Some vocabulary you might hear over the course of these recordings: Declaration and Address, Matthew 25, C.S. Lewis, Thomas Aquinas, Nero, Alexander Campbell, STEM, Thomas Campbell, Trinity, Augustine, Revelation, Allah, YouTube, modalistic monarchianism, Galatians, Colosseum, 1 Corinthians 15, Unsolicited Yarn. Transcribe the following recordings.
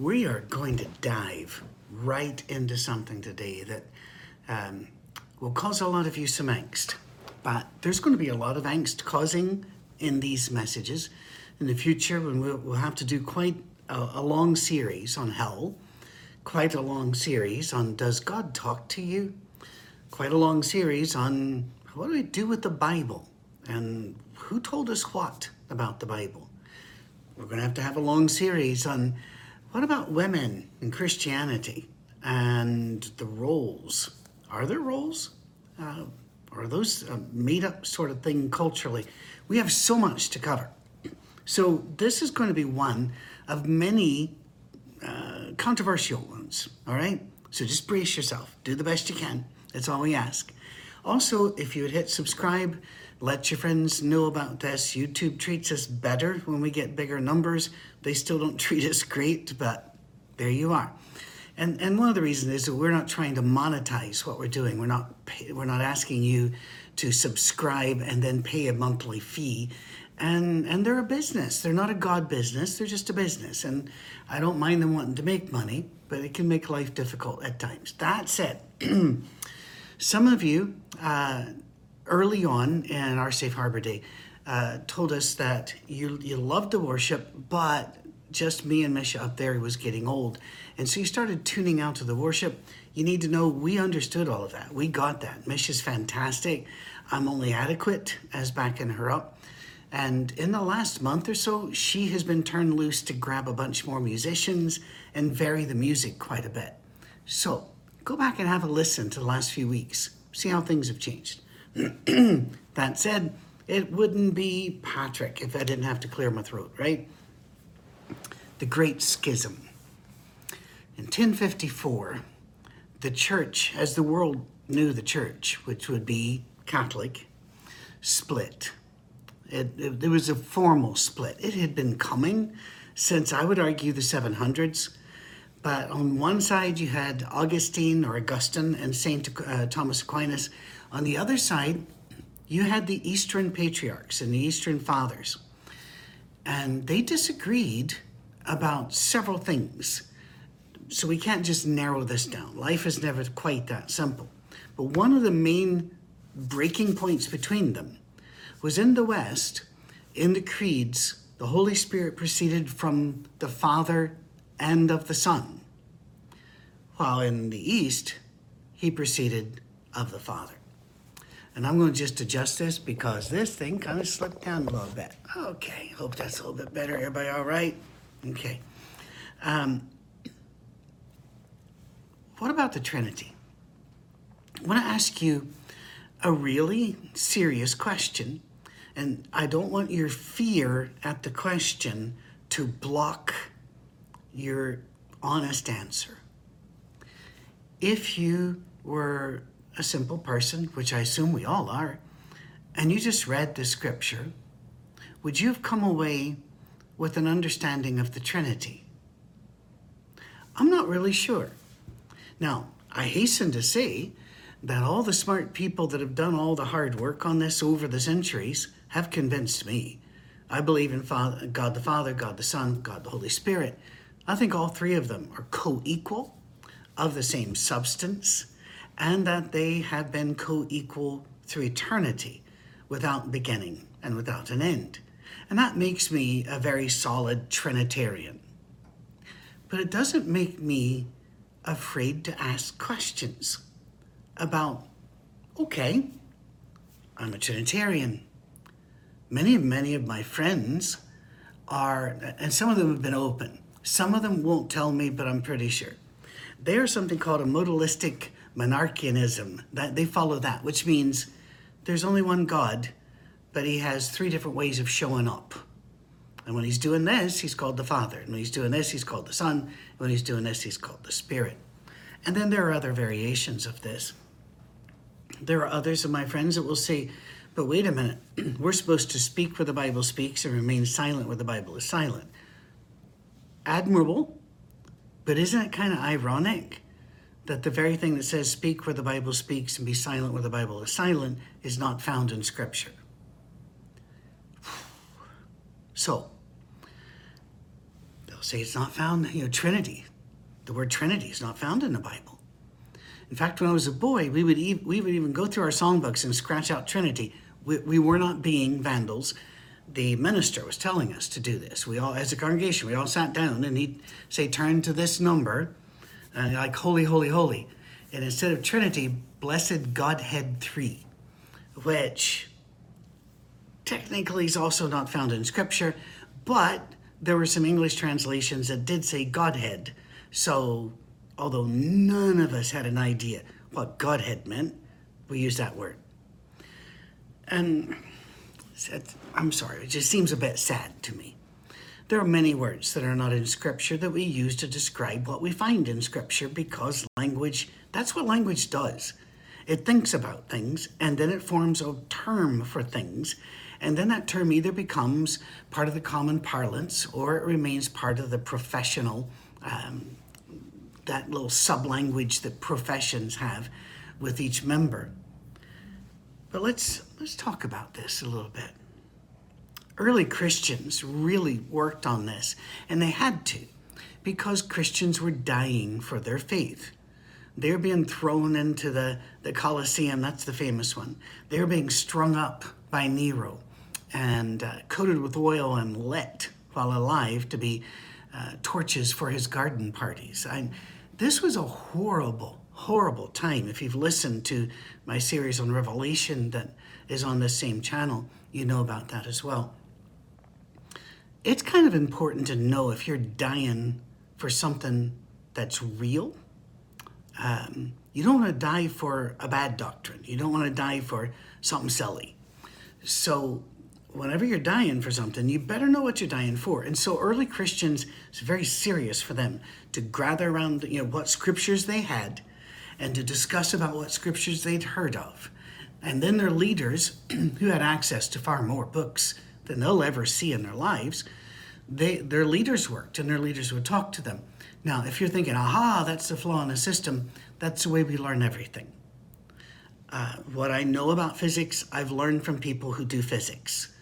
We are going to dive right into something today that will cause a lot of you some angst. But there's going to be a lot of angst causing in these messages in the future, when we'll have to do quite a long series on hell, quite a long series on does God talk to you, quite a long series on what do we do with the Bible and who told us what about the Bible. We're going to have a long series on what about women in Christianity and the roles. Are there roles? Are those a made-up sort of thing culturally? We have so much to cover. So this is going to be one of many controversial ones, all right? So just brace yourself. Do the best you can. That's all we ask. Also, if you would hit subscribe, let your friends know about this. YouTube treats us better when we get bigger numbers. They still don't treat us great, but there you are. And one of the reasons is that we're not trying to monetize what we're doing. We're not asking you to subscribe and then pay a monthly fee. And they're a business. They're not a God business. They're just a business. And I don't mind them wanting to make money, but it can make life difficult at times. That said, some of you early on in our Safe Harbor Day told us that you loved the worship, but just me and Misha up there was getting old. And so you started tuning out to the worship. You need to know we understood all of that. We got that. Misha's fantastic. I'm only adequate as backing her up. And in the last month or so, she has been turned loose to grab a bunch more musicians and vary the music quite a bit. So go back and have a listen to the last few weeks. See how things have changed. That said, it wouldn't be Patrick if I didn't have to clear my throat, right? The Great Schism. In 1054, the church, as the world knew the church, which would be Catholic, split. It was a formal split. It had been coming since, I would argue, the 700s. But on one side, you had Augustine and St. Thomas Aquinas. On the other side, you had the Eastern patriarchs and the Eastern fathers. And they disagreed about several things. So we can't just narrow this down. Life is never quite that simple. But one of the main breaking points between them was in the West, in the creeds, the Holy Spirit proceeded from the Father and of the Son, while in the East, he proceeded of the Father. And I'm going to just adjust this because this thing kind of slipped down a little bit. Okay, hope that's a little bit better. Everybody all right? Okay. What about the Trinity? I want to ask you a really serious question, and I don't want your fear at the question to block your honest answer. If you were a simple person, which I assume we all are, and you just read the scripture, would you have come away with an understanding of the Trinity? I'm not really sure. Now, I hasten to say that all the smart people that have done all the hard work on this over the centuries have convinced me. I believe in God the Father, God the Son, God the Holy Spirit. I think all three of them are co-equal, of the same substance, and that they have been co-equal through eternity, without beginning and without an end. And that makes me a very solid Trinitarian. But it doesn't make me afraid to ask questions about, okay, I'm a Trinitarian. Many of my friends are, and some of them have been open. Some of them won't tell me, but I'm pretty sure. They are something called a modalistic monarchianism. That they follow that, which means there's only one God, but he has three different ways of showing up. And when he's doing this, he's called the Father. And when he's doing this, he's called the Son. And when he's doing this, he's called the Spirit. And then there are other variations of this. There are others of my friends that will say, but wait a minute, we're supposed to speak where the Bible speaks and remain silent where the Bible is silent. Admirable, but isn't it kind of ironic that the very thing that says speak where the Bible speaks and be silent where the Bible is silent is not found in Scripture? So, They'll say it's not found, Trinity. The word Trinity is not found in the Bible. In fact, when I was a boy, we would even go through our songbooks and scratch out Trinity. We were not being vandals. The minister was telling us to do this. We all, as a congregation, we all sat down and he'd say, turn to this number, and like holy, holy, holy. And instead of Trinity, blessed Godhead three, which technically is also not found in Scripture, but there were some English translations that did say Godhead. So although none of us had an idea what Godhead meant, we used that word. And I'm sorry, it just seems a bit sad to me. There are many words that are not in Scripture that we use to describe what we find in Scripture, because language, that's what language does. It thinks about things, and then it forms a term for things, and then that term either becomes part of the common parlance or it remains part of the professional, that little sub-language that professions have with each member. But let's talk about this a little bit. Early Christians really worked on this, and they had to, because Christians were dying for their faith. They're being thrown into the Colosseum, that's the famous one. They're being strung up by Nero and coated with oil and lit while alive to be torches for his garden parties. This was a horrible, horrible time. If you've listened to my series on Revelation that is on this same channel, you know about that as well. It's kind of important to know if you're dying for something that's real. You don't want to die for a bad doctrine. You don't want to die for something silly. So whenever you're dying for something, you better know what you're dying for. And so early Christians, it's very serious for them to gather around, what scriptures they had and to discuss about what scriptures they'd heard of. And then their leaders, who had access to far more books than they'll ever see in their lives, their leaders worked, and their leaders would talk to them. Now, if you're thinking, aha, that's the flaw in the system, that's the way we learn everything. What I know about physics, I've learned from people who do physics.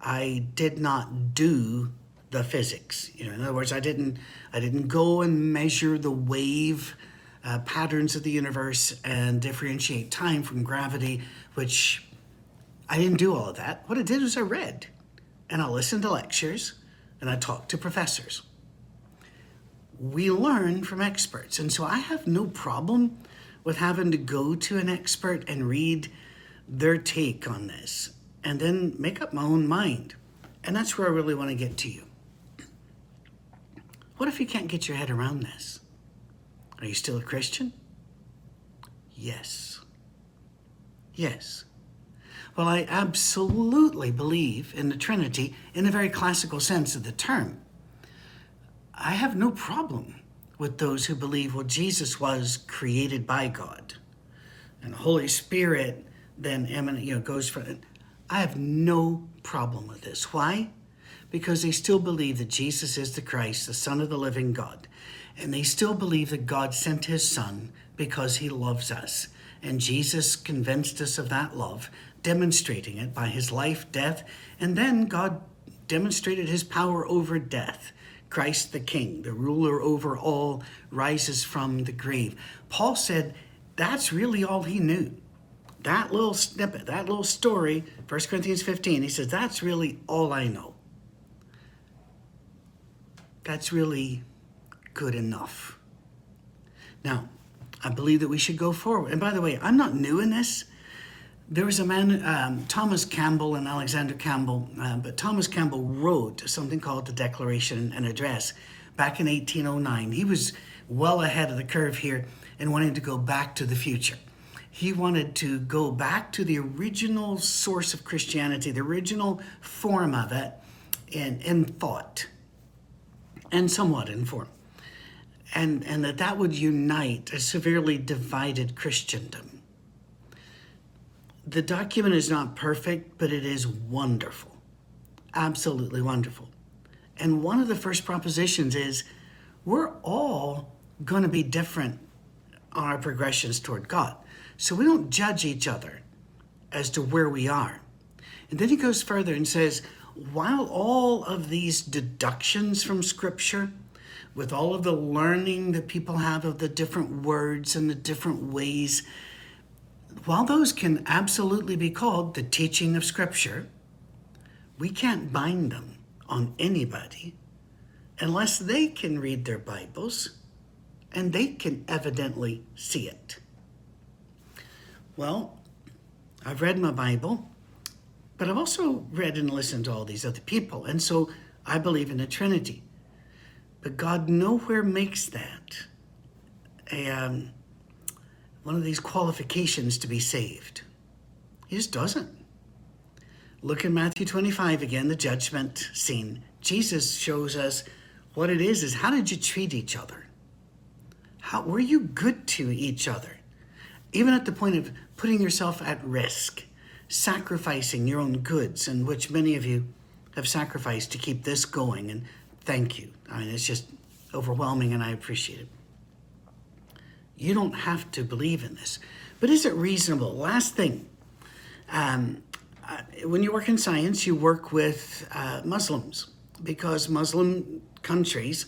I did not do the physics. In other words, I didn't go and measure the wave patterns of the universe and differentiate time from gravity, which I didn't do all of that. What I did was I read, and I listened to lectures, and I talked to professors. We learn from experts, and so I have no problem with having to go to an expert and read their take on this, and then make up my own mind. And that's where I really want to get to you. What if you can't get your head around this? Are you still a Christian? Yes. Yes. Well, I absolutely believe in the Trinity in a very classical sense of the term. I have no problem with those who believe, well, Jesus was created by God, and the Holy Spirit then goes for it. I have no problem with this. Why? Because they still believe that Jesus is the Christ, the Son of the living God. And they still believe that God sent his son because he loves us. And Jesus convinced us of that love, demonstrating it by his life, death, and then God demonstrated his power over death. Christ the King, the ruler over all, rises from the grave. Paul said that's really all he knew. That little snippet, that little story, 1 Corinthians 15, he says, that's really all I know. That's really good enough. Now, I believe that we should go forward. And by the way, I'm not new in this. There was a man, Thomas Campbell and Alexander Campbell, but Thomas Campbell wrote something called the Declaration and Address back in 1809. He was well ahead of the curve here and wanted to go back to the future. He wanted to go back to the original source of Christianity, the original form of it, in thought and somewhat in form. And that would unite a severely divided Christendom. The document is not perfect, but it is wonderful, absolutely wonderful. And one of the first propositions is, we're all going to be different on our progressions toward God. So we don't judge each other as to where we are. And then he goes further and says, while all of these deductions from Scripture, with all of the learning that people have of the different words and the different ways, while those can absolutely be called the teaching of Scripture, we can't bind them on anybody unless they can read their Bibles and they can evidently see it. Well, I've read my Bible, but I've also read and listened to all these other people, and so I believe in a Trinity. But God nowhere makes that one of these qualifications to be saved. He just doesn't. Look in Matthew 25 again, the judgment scene. Jesus shows us what it is how did you treat each other? How were you good to each other? Even at the point of putting yourself at risk, sacrificing your own goods, and which many of you have sacrificed to keep this going, and thank you. I mean, it's just overwhelming, and I appreciate it. You don't have to believe in this, but is it reasonable? Last thing, when you work in science, you work with Muslims, because Muslim countries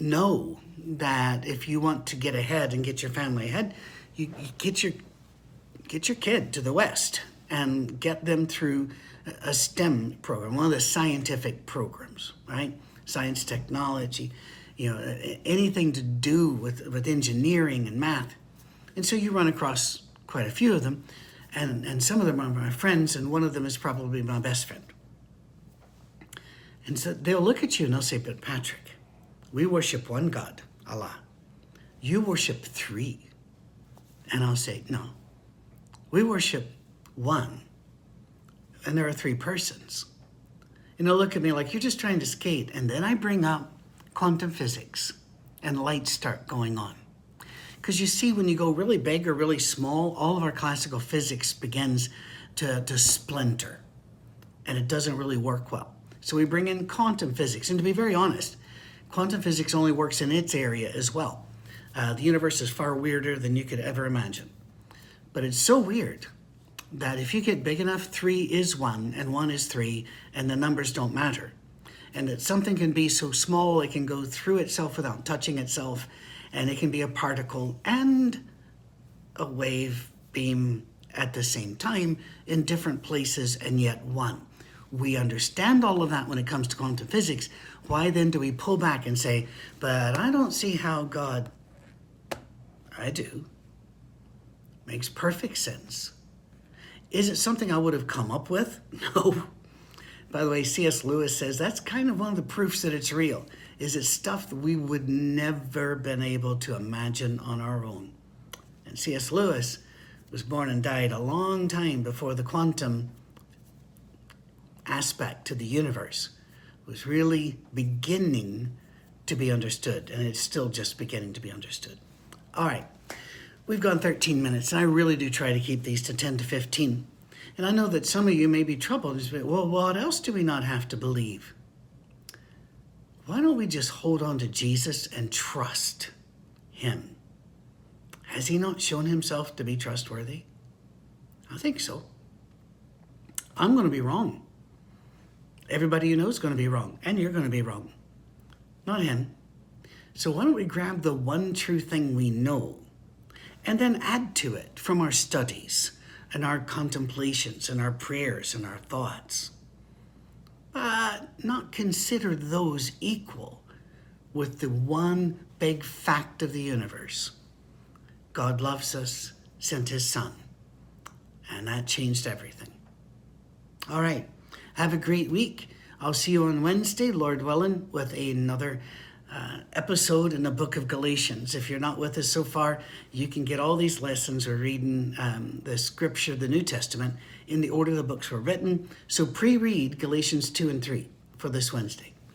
know that if you want to get ahead and get your family ahead, you get your kid to the West and get them through a STEM program, one of the scientific programs, right? Science, technology, anything to do with engineering and math. And so you run across quite a few of them, and some of them are my friends, and one of them is probably my best friend. And so they'll look at you and they'll say, but Patrick, we worship one God, Allah. You worship three. And I'll say, no, we worship one, and there are three persons. And they'll look at me like, you're just trying to skate. And then I bring up quantum physics, and lights start going on. Because you see, when you go really big or really small, all of our classical physics begins to splinter, and it doesn't really work well. So we bring in quantum physics, and to be very honest, quantum physics only works in its area as well. The universe is far weirder than you could ever imagine. But it's so weird that if you get big enough, three is one, and one is three, and the numbers don't matter. And that something can be so small, it can go through itself without touching itself, and it can be a particle and a wave beam at the same time in different places, and yet one. We understand all of that when it comes to quantum physics. Why then do we pull back and say, but I don't see how God, I do. Makes perfect sense. Is it something I would have come up with? No. By the way, C.S. Lewis says that's kind of one of the proofs that it's real. Is it stuff that we would never been able to imagine on our own? And C.S. Lewis was born and died a long time before the quantum aspect to the universe was really beginning to be understood, and it's still just beginning to be understood. All right, we've gone 13 minutes, and I really do try to keep these to 10 to 15. And I know that some of you may be troubled. Well, what else do we not have to believe? Why don't we just hold on to Jesus and trust him? Has he not shown himself to be trustworthy? I think so. I'm going to be wrong. Everybody you know is going to be wrong, and you're going to be wrong. Not him. So why don't we grab the one true thing we know and then add to it from our studies and our contemplations and our prayers and our thoughts, but not consider those equal with the one big fact of the universe. God loves us, sent his son, and that changed everything. All right, have a great week. I'll see you on Wednesday, Lord willing, with another episode in the book of Galatians. If you're not with us so far, you can get all these lessons. We're reading the scripture, the New Testament, in the order the books were written. So pre-read Galatians 2 and 3 for this Wednesday.